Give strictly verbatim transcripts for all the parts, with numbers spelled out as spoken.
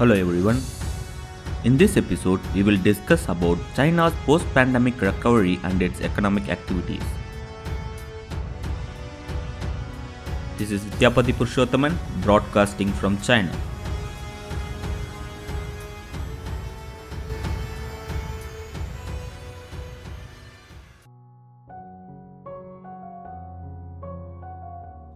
Hello everyone. In this episode, we will discuss about China's post-pandemic recovery and its economic activities. This is Vithiyapathy Purushothama broadcasting from China.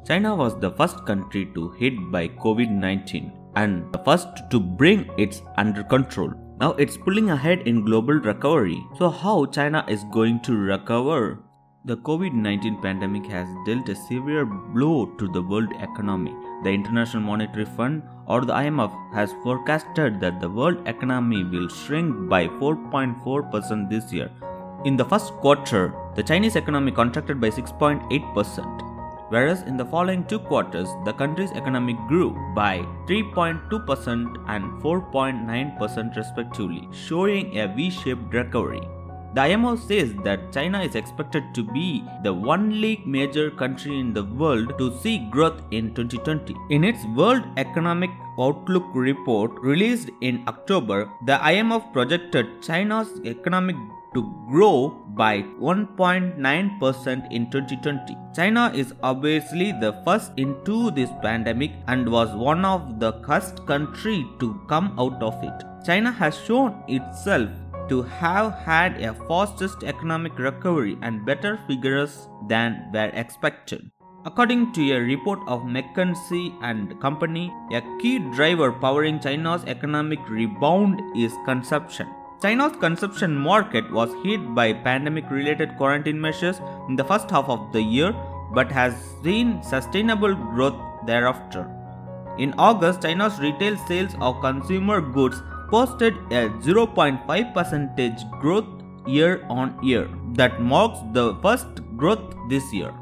China was the first country to hit by covid nineteen and the first to bring it under control. Now it's pulling ahead in global recovery. So how China is going to recover? The covid nineteen pandemic has dealt a severe blow to the world economy. The International Monetary Fund or the I M F has forecasted that the world economy will shrink by four point four percent this year. In the first quarter, the Chinese economy contracted by six point eight percent. Whereas in the following two quarters, the country's economy grew by three point two percent and four point nine percent respectively, showing a V-shaped recovery. The I M F says that China is expected to be the only major country in the world to see growth in twenty twenty. In its World Economic Outlook report released in October, the I M F projected China's economic to grow by one point nine percent in twenty twenty. China is obviously the first into this pandemic and was one of the first country to come out of it. China has shown itself to have had a fastest economic recovery and better figures than were expected. According to a report of McKinsey and Company, a key driver powering China's economic rebound is consumption. China's consumption market was hit by pandemic-related quarantine measures in the first half of the year but has seen sustainable growth thereafter. In August, China's retail sales of consumer goods posted a zero point five percent growth year-on-year. That marks the first growth this year.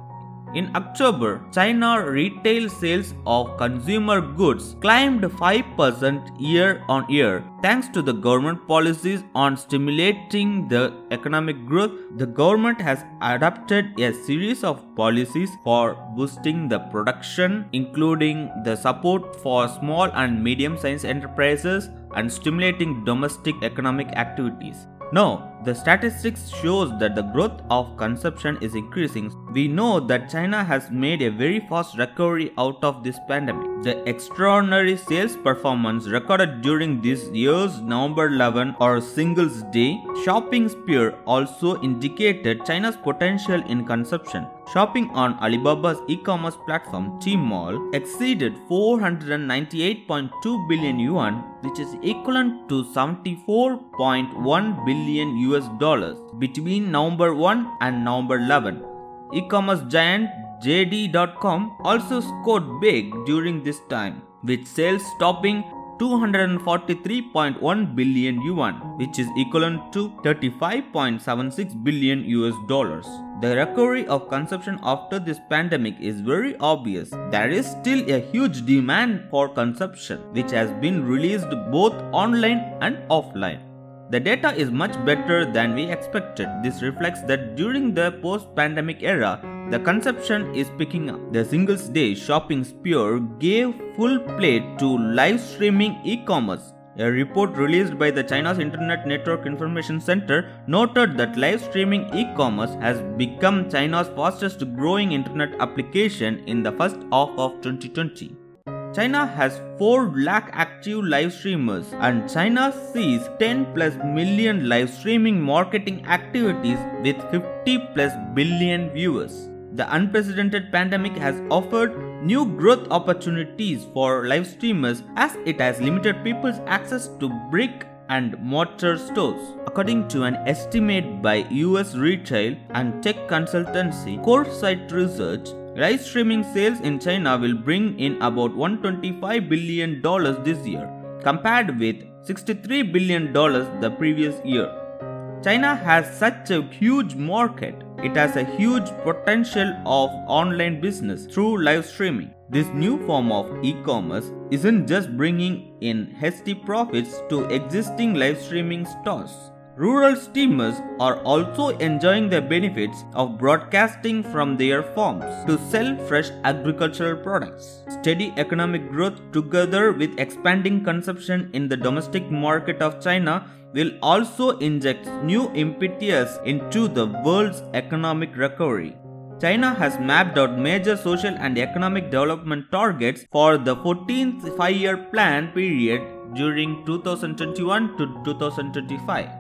In October, China retail sales of consumer goods climbed five percent year-on-year. Thanks to the government policies on stimulating the economic growth, the government has adopted a series of policies for boosting the production, including the support for small and medium-sized enterprises and stimulating domestic economic activities. Now, the statistics shows that the growth of consumption is increasing. We know that China has made a very fast recovery out of this pandemic. The extraordinary sales performance recorded during this year's November eleventh or Singles Day shopping spree also indicated China's potential in consumption. Shopping on Alibaba's e-commerce platform Tmall exceeded four hundred ninety-eight point two billion yuan, which is equivalent to seventy-four point one billion U S dollars between November first and November eleventh. E-commerce giant J D dot com also scored big during this time, with sales topping two hundred forty-three point one billion yuan, which is equivalent to thirty-five point seven six billion U S dollars. The recovery of consumption after this pandemic is very obvious. There is still a huge demand for consumption, which has been released both online and offline. The data is much better than we expected. This reflects that during the post-pandemic era, the consumption is picking up. The Singles Day shopping spree gave full play to live streaming e-commerce. A report released by the China's Internet Network Information Center noted that live streaming e-commerce has become China's fastest growing internet application in the first half of twenty twenty. China has four lakh active live streamers and China sees ten plus million live streaming marketing activities with fifty plus billion viewers. The unprecedented pandemic has offered new growth opportunities for live streamers as it has limited people's access to brick and mortar stores. According to an estimate by U S retail and tech consultancy Coresight Research, live streaming sales in China will bring in about one hundred twenty-five billion dollars this year, compared with sixty-three billion dollars the previous year. China has such a huge market. It has a huge potential of online business through live streaming. This new form of e-commerce isn't just bringing in hefty profits to existing live streaming stores. Rural streamers are also enjoying the benefits of broadcasting from their farms to sell fresh agricultural products. Steady economic growth together with expanding consumption in the domestic market of China will also inject new impetus into the world's economic recovery. China has mapped out major social and economic development targets for the fourteenth five-year plan period during twenty twenty-one to twenty twenty-five.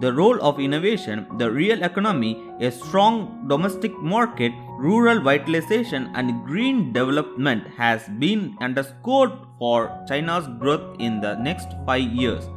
The role of innovation, the real economy, a strong domestic market, rural vitalization and green development has been underscored for China's growth in the next five years,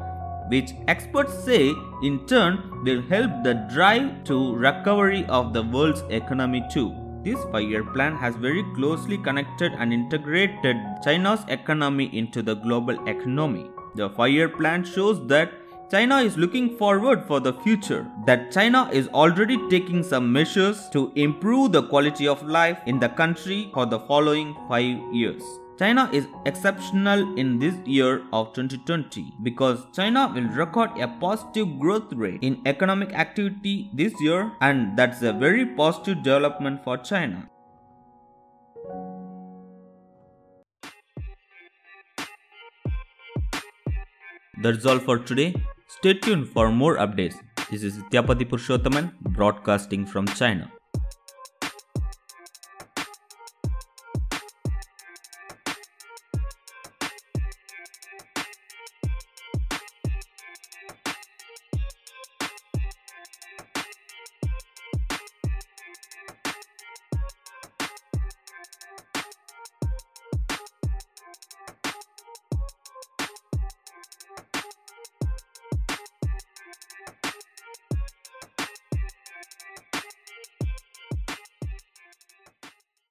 which experts say in turn will help the drive to recovery of the world's economy too. This five-year plan has very closely connected and integrated China's economy into the global economy. The five-year plan shows that China is looking forward for the future, that China is already taking some measures to improve the quality of life in the country for the following five years. China is exceptional in this year of twenty twenty because China will record a positive growth rate in economic activity this year, and that's a very positive development for China. That's all for today. Stay tuned for more updates. This is Vithiyapathy Purushothama broadcasting from China.